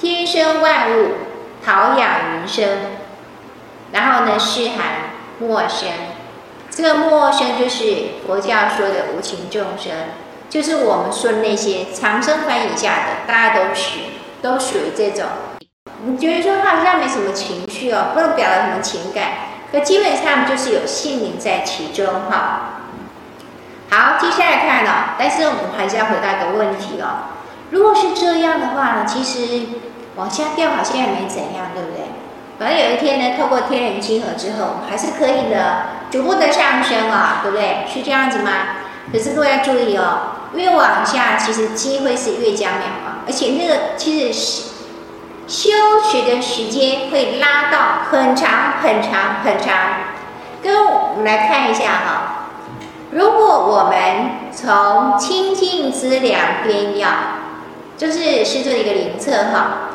天生万物，陶养云生。然后呢，是含末生。这个末生就是佛教说的无情众生，就是我们说的那些长生凡以下的，大家都属于这种。你觉得说他好像没什么情绪哦，不能表达什么情感，可基本上就是有性灵在其中哈。好，接下来看哦，但是我们还是要回答一个问题哦。如果是这样的话呢，其实往下掉好像也没怎样，对不对？反正有一天呢，透过天人亲和之后，我们还是可以的，逐步的上升啊、哦，对不对？是这样子吗？可是各位要注意哦，越往下其实机会是越加渺茫，而且那个其实修持的时间会拉到很长很长很长。跟我们来看一下哈、哦，如果我们从清净资粮边要。就是师尊的一个灵测哈，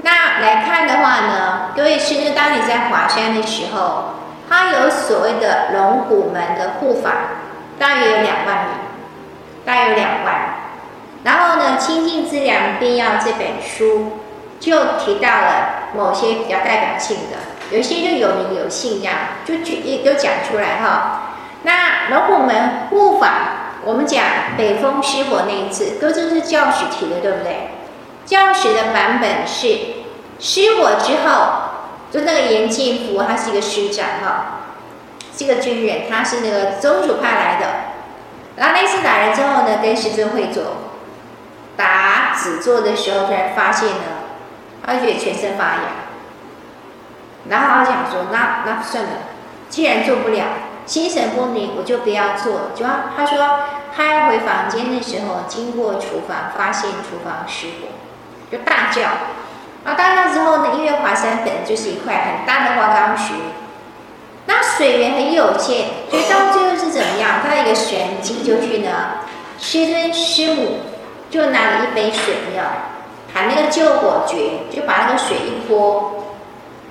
那来看的话呢，各位师尊，当你在华山的时候，它有所谓的龙虎门的护法，大约有2万名，大约有2万。然后呢，《清净资粮编要》这本书就提到了某些比较代表性的，有些就有名有姓这样，就也都讲出来哈。那龙虎门护法。我们讲北风失火那一次，都这是教史题的，对不对？教史的版本是失火之后，就那个严进福，他是一个师长哈，是一个军人，他是那个宗主派来的。然后那次打来之后呢，跟师尊会所打子座的时候，突然发现呢，他就觉得全身发痒，然后他想说，那算了，既然做不了。心神不宁，我就不要做。就他说，他回房间的时候，经过厨房，发现厨房失火，就大叫。然后大叫之后呢，因为华山本来就是一块很大的花岗石，那水源很有限，所以到最后是怎么样？他的一个玄机就是呢，师尊师母就拿了一杯水药，喊那个救火诀，就把那个水一泼，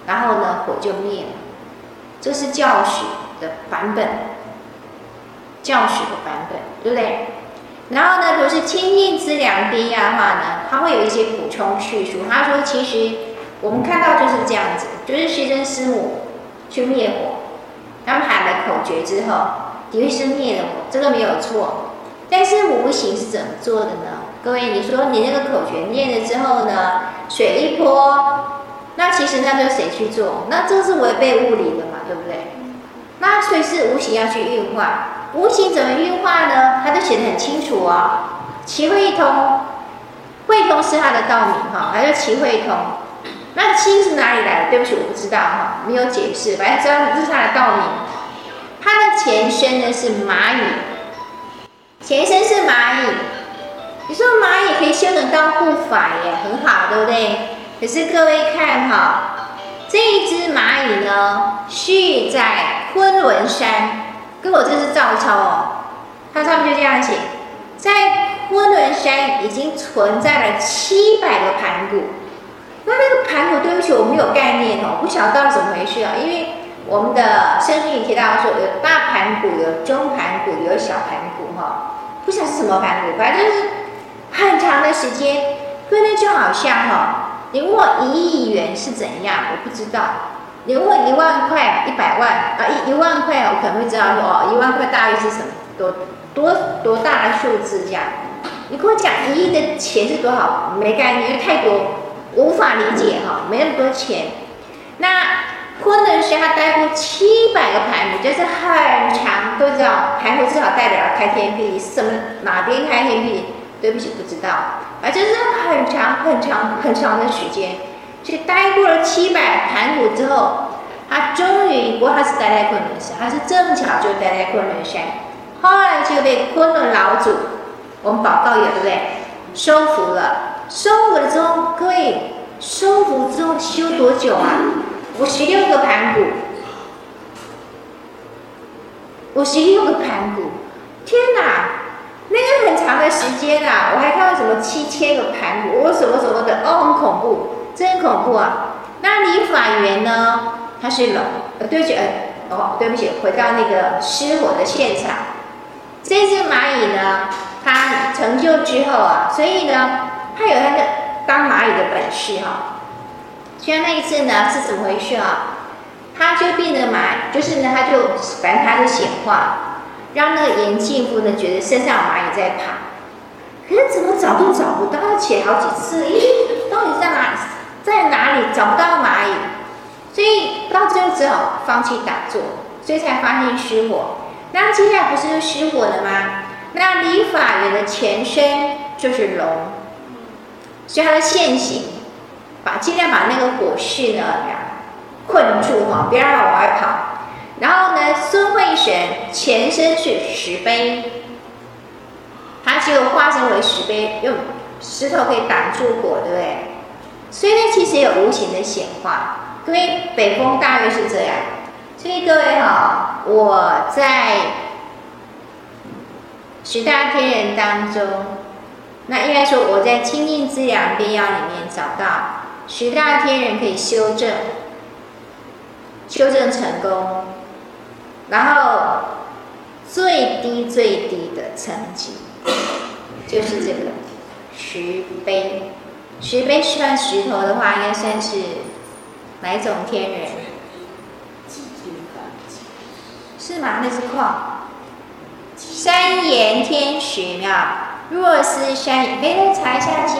然后呢，火就灭了。这是教史的版本，教史的版本，对不对？然后呢，如果是清净资粮编要的话呢，它会有一些补充叙述。他说，其实我们看到就是这样子，就是师尊师母去灭火，他们喊了口诀之后，的确是灭了火，这个没有错。但是无形是怎么做的呢？各位，你说你那个口诀念了之后呢，水一泼，那其实那就谁去做？那这是违背物理的嘛，对不对？那所以是无形要去运化，无形怎么运化呢？它就写得很清楚哦。其会通，会通是它的道名哈，它叫其会通。那清是哪里来的？对不起，我不知道哈，没有解释，反正知道这是它的道名。它的前身呢是蚂蚁，前身是蚂蚁。你说蚂蚁可以修成到护法耶，很好，对不对？可是各位看哈。这一只蚂蚁呢，是在昆仑山，跟我这是照抄哦。它上面就这样写，在昆仑山已经存在了700个盘古。那个盘古，对不起，我没有概念哦，不晓得到底怎么回事啊。因为我们的圣经里提到说，有大盘古，有中盘古，有小盘古哈、哦，不晓得是什么盘古，反正就是很长的时间。所以那就好像哈、哦。你问我1亿元是怎样，我不知道。你问我1万块、100万啊，1万块，我可能会知道说哦，1万块大约是什么多大的数字这样。你跟我讲1亿的钱是多少，没概念，因为太多，我无法理解哈、哦，没那么多钱。那昆仑山他待过700个盘古，就是很长，都知道盘古至少代表开天辟地，什么哪边开天辟地？对不起，不知道，反正是很长、很长、很长的时间。所以待过了700盘古之后，他终于，不过他是待在昆仑山，他是正巧就待在昆仑山，后来就被昆仑老祖，我们报告有对不对？收服了，收服了之后，各位，收服之后修多久啊？56个盘古，56个盘古，天哪！那个很长的时间啊，我还看到什么7000个盘古，我什么的，哦，很恐怖，真恐怖啊！那理法源呢？它是冷，对不起，回到那个失火的现场。这只蚂蚁呢，它成就之后啊，所以呢，它有它的当蚂蚁的本事哈。所以那一次呢，是怎么回事啊？它就变得蚂，就是呢，它就反正它就显化，让那个严庆夫呢觉得身上有蚂蚁在爬。可是怎么找都找不到，且好几次，咦，到底在哪里找不到蚂蚁？所以到最后只好放弃打坐，所以才发现失火。那接下来不是就失火了吗？那理法源的前身就是龙，所以它的现行，尽量把那个火势呢困住哈，别让它往外跑。然后呢，孙慧神前身是石碑。它只有化身为石碑，用石头可以挡住火，对不对？所以呢，其实有无形的显化。各位，北风大约是这样。所以各位哈，我在十大天人当中，那应该说我在《清净资粮编要》里面找到十大天人可以修正成功，然后最低的层级。就是这个石碑算石头的话，应该算是哪一种天人？是吗？那是矿。山岩天石庙，若思山岩，给大家查一下经。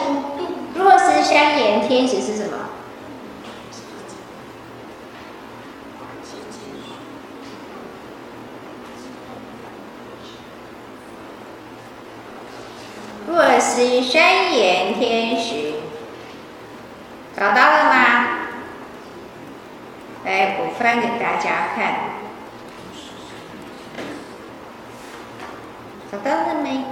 若思山岩天石是什么？若思山岩天石，找到了吗？来，我翻给大家看，找到了没？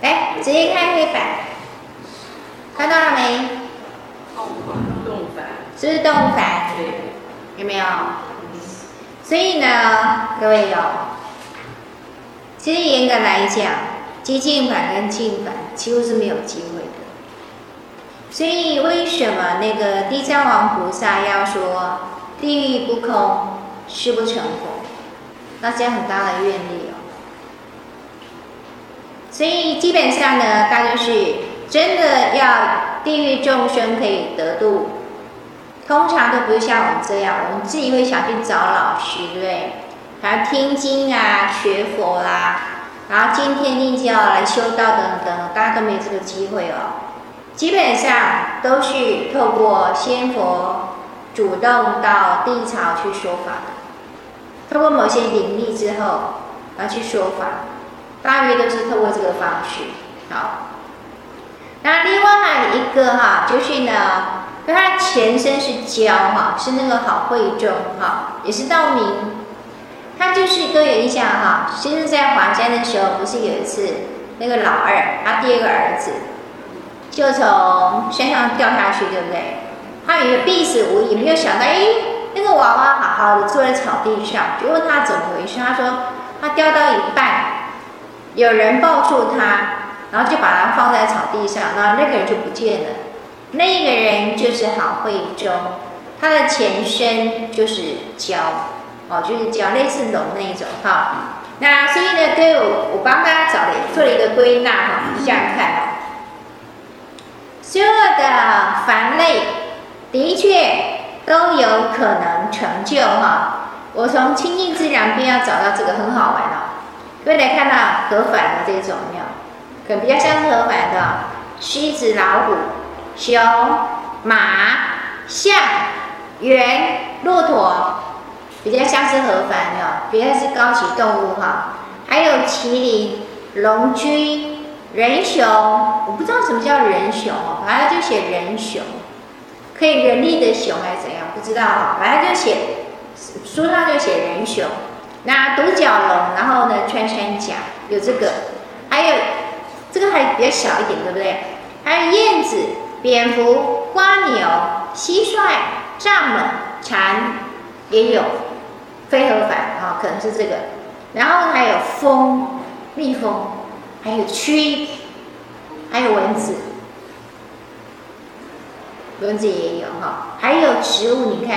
来，直接看黑板，看到了没？是不是动凡？有没有？所以呢，各位有。其实严格来讲，激进版跟进版几乎是没有机会的。所以为什么那个地藏王菩萨要说“地狱不空，誓不成佛”，那这样很大的愿力哦。所以基本上呢，大家是真的要地狱众生可以得度，通常都不是像我们这样，我们自己会想去找老师，对不对？还听经啊，学佛啦、啊，然后今天立教来修道等等，大家都没有这个机会哦。基本上都是透过仙佛主动到地潮去说法，透过某些灵力之后，然后去说法，大约都是透过这个方式。好，那另外还有一个哈，就是呢，因为它前身是教哈，是那个好慧众哈，也是道明。他就是各位印象哈，就是在华山的时候，不是有一次那个老二，他第二个儿子就从山上掉下去，对不对？他以为必死无疑，没有想到，那个娃娃好好的坐在草地上，就问他怎么回事。他说他掉到一半，有人抱住他，然后就把他放在草地上，然后那个人就不见了。那个人就是好慧众，他的前身就是蛟。哦，就是讲类似龙那一种哈，那所以呢，各位我帮大家做了一个归纳哈，这样看哈，所有的凡类的确都有可能成就哈。我从清净资粮编要找到这个很好玩哦，各位来看到合反的这种有没有？可能比较像是合反的狮子、老虎、熊、马、象、猿、骆驼。比较像是合凡的，比较是高级动物哈，还有麒麟、龙驹、人熊，我不知道什么叫人熊哦，反正就写人熊，可以人力的熊还是怎样，不知道哈，反正就写书上就写人熊，那独角龙，然后呢穿山甲有这个，还有这个还比较小一点，对不对？还有燕子、蝙蝠、瓜牛、蟋蟀、蚱蜢、蝉也有。非合法啊、哦，可能是这个，然后还有蜂、蜜蜂，还有蛆，还有蚊子，蚊子也有哈，还有植物，你看，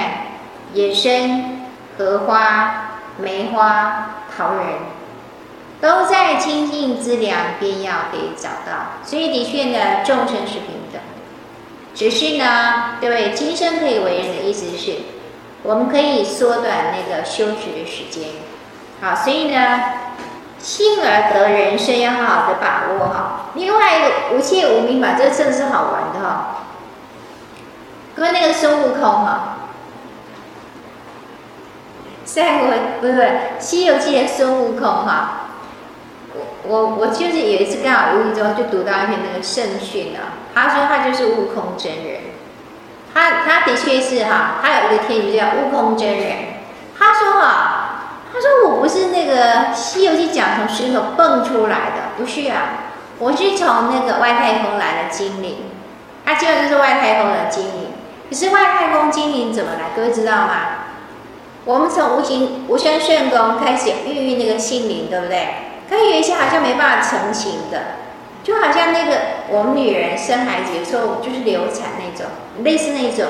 野生荷花、梅花、桃仁，都在清净之两边要可以找到，所以的确呢，众生是平等的。只是呢，对不对？今生可以为人的意思是，我们可以缩短那个修持的时间。好，所以呢，幸而得人生要好好的把握哈。另外一个无界无明法，这个真的是好玩的哈。各位那个孙悟空哈，在我不是《西游记》的孙悟空哈，我就是有一次刚好无意中就读到一篇那个圣训啊，他说他就是悟空真人，他的确是哈，他有一个天语叫悟空真人，他说哈。他说：“我不是那个《西游记》讲从石头蹦出来的，不是啊，我是从那个外太空来的精灵，他基本上就是外太空的精灵。可是外太空精灵怎么来？各位知道吗？我们从无声圣宫开始孕育那个心灵，对不对？可是有一些好像没办法成型的，就好像那个我们女人生孩子有时候就是流产那种，类似那种。”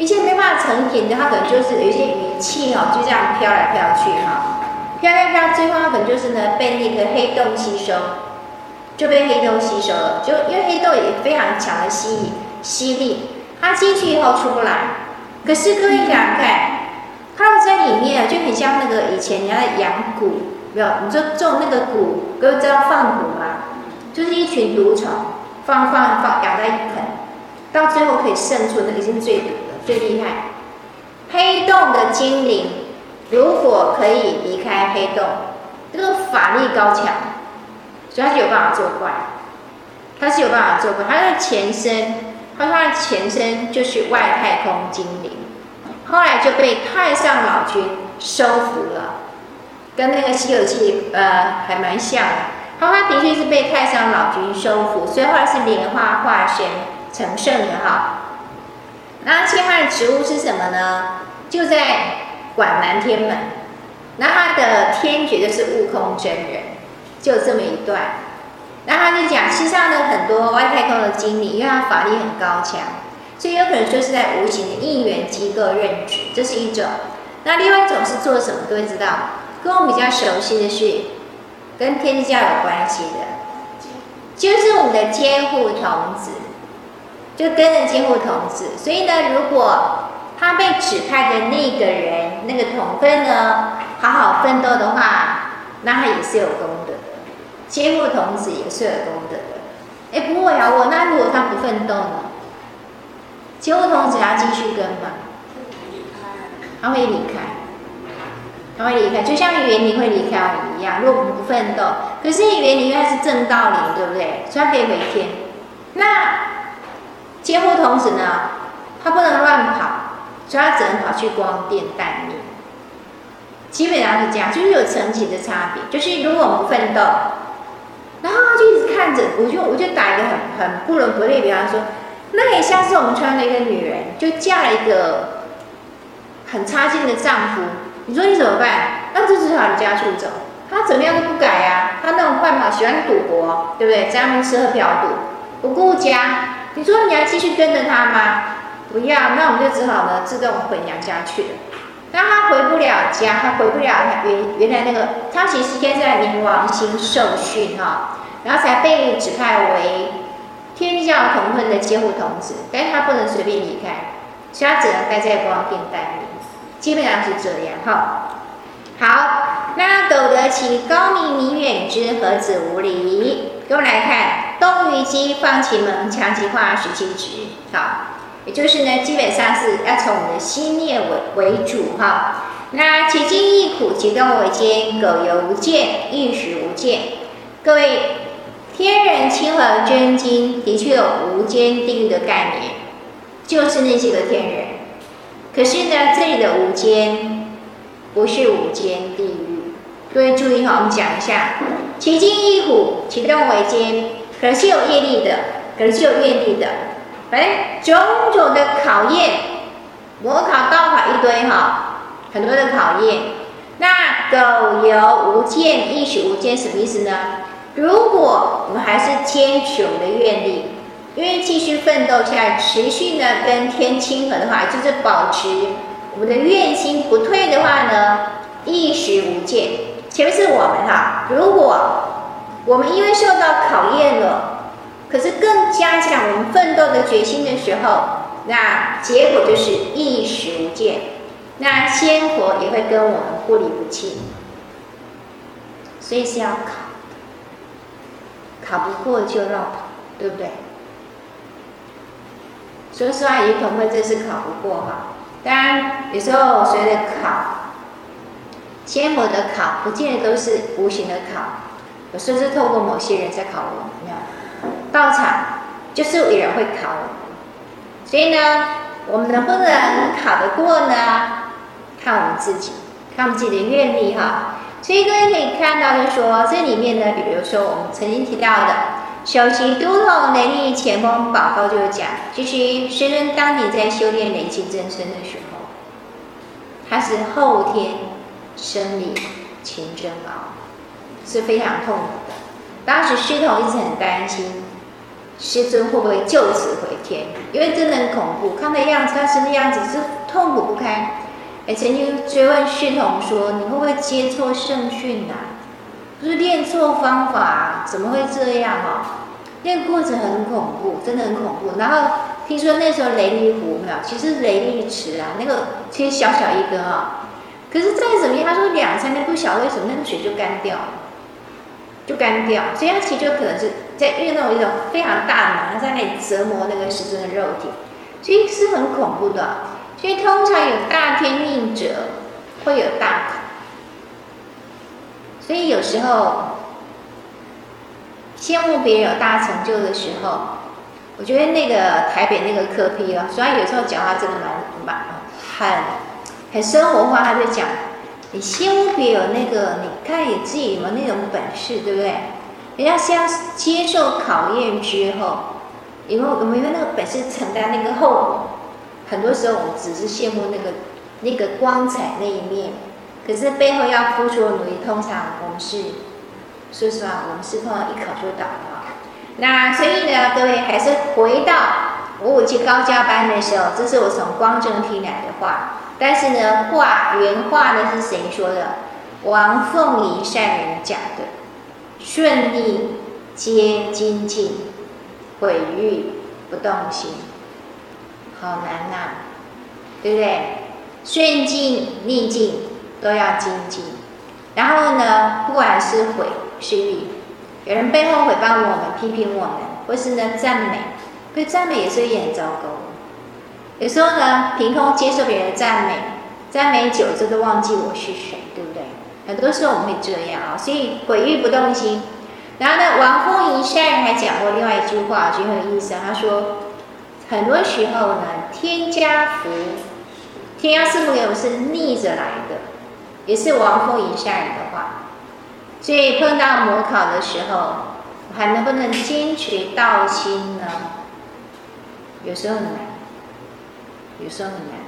一些没办法成型的，它可能就是有一些语气哈，就这样飘来飘去哈，飘，最后它可能就是呢被那个黑洞吸收，就被黑洞吸收了。就因为黑洞也非常强的吸力，它进去以后出不来。可是各位想想看，它都在里面，就很像那个以前人家在养蛊，没有？你就种那个蛊，各位知道放蛊吗？就是一群毒虫，放养在一盆，到最后可以胜出那个已经最毒。最厉害，黑洞的精灵如果可以离开黑洞，这个法力高强，所以他是有办法作怪，他的前身，就是外太空精灵，后来就被太上老君收服了，跟那个《西游记》还蛮像的。他的确是被太上老君收服，所以后来是莲花化身成圣的哈。那其他的植物是什么呢？就在广南天门，那他的天爵就是悟空真人，就这么一段。那他就讲，世上的很多外太空的精灵，因为他法力很高强，所以有可能就是在无形的应缘机构任职，这是一种。那另外一种是做什么？各位知道，跟我们比较熟悉的是跟天地教有关系的，就是我们的监护童子。就跟着监护童子，所以呢，如果他被指派的那个人、那个童分呢，好好奋斗的话，那他也是有功德的，监护童子也是有功德的。哎，不过我要问，那如果他不奋斗呢？监护童子要继续跟吗？他会离开，就像园林会离开我们一样。如果我们不奋斗，可是园林因为它是正道林，对不对？所以它可以回天。那监护童子呢，他不能乱跑，所以他只能跑去光殿待命。基本上是这样，就是有层级的差别。就是如果我们奋斗，然后他就一直看着，我就打一个很不伦不类比方说，那也像是我们穿的一个女人，就嫁了一个很差劲的丈夫，你说你怎么办？那就只好离家出走。他怎么样都不改呀，他那种惯跑，喜欢赌博，对不对？在外面吃喝嫖赌，不顾家。你说你要继续跟着他吗？不要，那我们就只好呢自动回娘家去了。那他回不了家，他回不了原来那个，他其实先在冥王星受训哈，然后才被指派为天地教同分的监护童子，但是他不能随便离开，所以他只能待在光殿待命，基本上是这样哈。好，那斗得其高明弥远之，何止无理？给我们来看。东于鸡，放其门，强其化，实其直。好，也就是呢，基本上是要从我们的心念为主哈。那其精亦苦，其动为坚，苟犹无见，亦实无见。各位，天人亲和真经的确有无间地狱的概念，就是那些个天人。可是呢，这里的无间不是无间地狱。各位注意哈，我们讲一下，其精亦苦，其动为坚。可能是有业力的，反正种种的考验，模考、高考一堆哈，很多的考验。那苟犹无见，亦实无见，什么意思呢？如果我们还是坚持我们的愿力，愿意继续奋斗下来，持续呢跟天亲和的话，就是保持我们的愿心不退的话呢，一时无间。前面是我们哈，如果我们因为受到考验了，可是更加强我们奋斗的决心的时候，那结果就是一时无间，那仙佛也会跟我们不离不弃，所以是要考，考不过就绕跑，对不对？说实话，仪同会这次考不过哈。当然，有时候随着考，仙佛的考不见得都是无形的考，有时候是透过某些人在考我们。道场就是有人会考我们，所以呢，我们能不能考得过呢？看我们自己，看我们自己的愿力哈。所以各位可以看到，就说这里面呢，比如说我们曾经提到的。首席都统雷利前锋报告就讲，其实师尊当你在修炼雷气真身的时候，它是后天生理勤蒸熬，是非常痛苦的。当时师童一直很担心，师尊会不会就此回天？因为真的很恐怖，看的样子，他生的样子是痛苦不堪。也曾经追问师童说：“你会不会接错圣训啊？”就是练错方法，怎么会这样哦？那过程很恐怖，真的很恐怖。然后听说那时候雷利湖没有，其实雷利池啊，那个其实小小一根啊、哦，可是再怎么样，他说2-3天不小，为什么那个水就干掉了？就干掉，所以他其实就可能是在运动一种非常大的能量在那里折磨那个师尊的肉体，所以是很恐怖的、哦。所以通常有大天命者会有大考。所以有时候羡慕别人有大成就的时候，我觉得那个台北那个柯 P 哦，虽然有时候讲话真的很生活化，他就讲你羡慕别人有那个，你看你自己有没有那种本事，对不对？人家是要接受考验之后，有没有那个本事承担那个后果？很多时候我们只是羡慕那个光彩那一面。可是背后要付出的努力，通常我们是，说实话，我们是碰到一考就倒了。那所以呢，各位还是回到557高教班的时候，这是我从光正听来的话。但是呢，话原话呢是谁说的？王凤仪善人讲的：“顺利皆精进，毁誉不动心。”好难呐、啊，对不对？顺境逆境。都要精进，然后呢，不管是毁是誉，有人背后毁谤我们、批评我们，或是呢赞美，对赞美也是也很糟糕。有时候呢，凭空接受别人的赞美，赞美久了都忘记我是谁，对不对？很多时候我们会这样啊，所以毁誉不动心。然后呢，王凤仪善人还讲过另外一句话，我觉得很有意思。他说，很多时候呢，天加福，天加赐福给我们是逆着来的。也是王凤仪善人的话，所以碰到模考的时候，我还能不能坚持道心呢？有时候很难，有时候很难。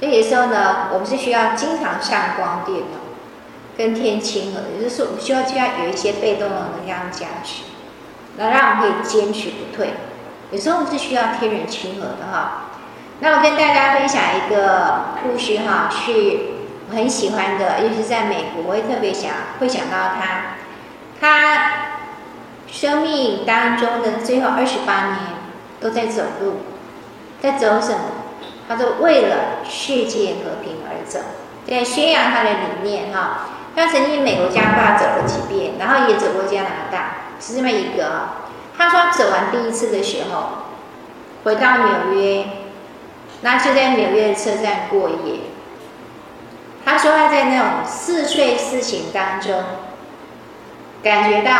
所以有时候呢，我们是需要经常上光殿的，跟天亲和，也就是说，我们需要有一些被动的能量加持，那让我们可以坚持不退。有时候我们是需要天人亲和的哈。那我跟大家分享一个故事哈，是。我很喜欢的，尤其在美国，我也特别想到他。他生命当中的最后28年都在走路，在走什么？他说为了世界和平而走，在宣扬他的理念哈。他曾经美国加大走了几遍，然后也走过加拿大，是这么一个。他说走完第一次的时候，回到纽约，那就在纽约的车站过夜。他说他在那种嗜睡事情当中，感觉到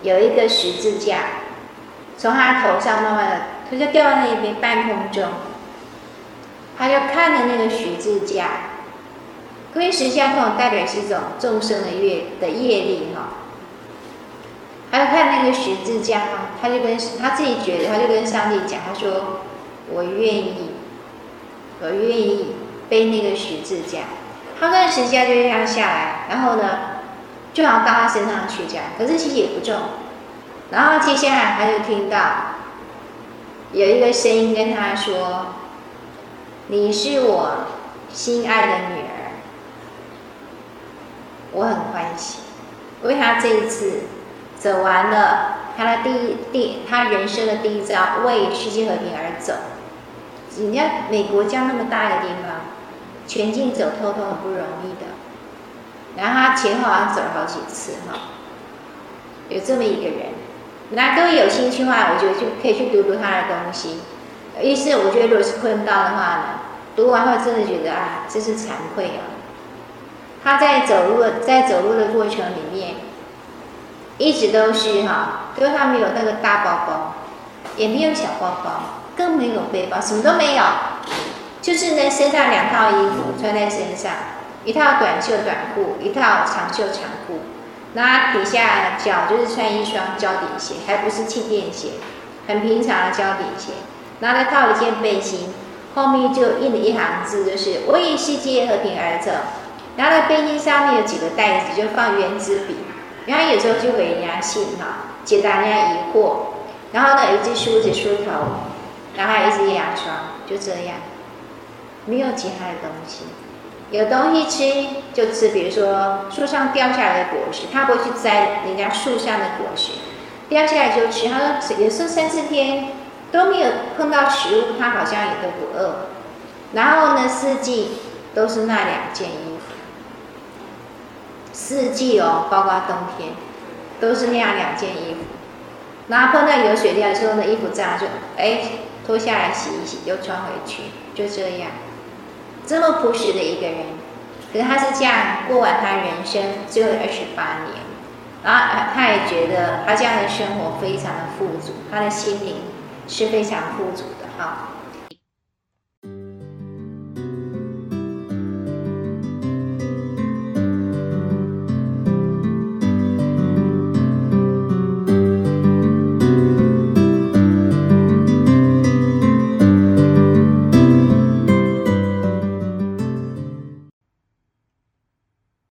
有一个十字架从他头上慢慢的，他就掉到那边半空中，他就看着那个十字架。因为十字架通常代表是一种众生的业力哈、哦。他就看那个十字架，他就跟他自己觉得，他就跟上帝讲，他说：“我愿意，我愿意。”背那个十字架，他那十字架就这样下来，然后呢，就好像到他身上去这样，可是其实也不重。然后接下来他就听到有一个声音跟他说：“你是我心爱的女儿，我很欢喜。”为他这一次走完了他的他人生的第一遭，为世界和平而走。人家美国这样那么大一个地方，全境走透透很不容易的。然后他前后好像走了好几次哈，有这么一个人。那各位有兴趣的话，我觉得就可以去读读他的东西。意思我觉得如果是困到的话呢，读完后真的觉得啊，真是惭愧啊。他在走路的过程里面，一直都是哈，因为他没有那个大包包，也没有小包包，更没有背包，什么都没有，就是呢身上两套衣服穿在身上。一套短袖短裤，一套长袖长裤，那底下脚就是穿一双胶底鞋，还不是气垫鞋，很平常的胶底鞋，然后再套一件背心，后面就印了一行字，就是“我以世界和平而走”。然后在背心上面有几个袋子，就放圆珠笔，然后有时候就给人家信哈，解答人家疑惑。然后呢，有一只梳头，然后还有一支牙刷，就这样，没有其他的东西。有东西吃就吃，比如说树上掉下来的果实，他不会去摘人家树上的果实，掉下来就吃。他说有时候3-4天都没有碰到食物，他好像也都不饿。然后呢，四季都是那2件衣服，四季哦，包括冬天都是那样2件衣服。然后碰到有水掉的时候呢，衣服脏就脱下来洗一洗，又穿回去，就这样。这么朴实的一个人，可是他是这样过完他人生最后28年，然后他也觉得他这样的生活非常的富足，他的心灵是非常富足的哈。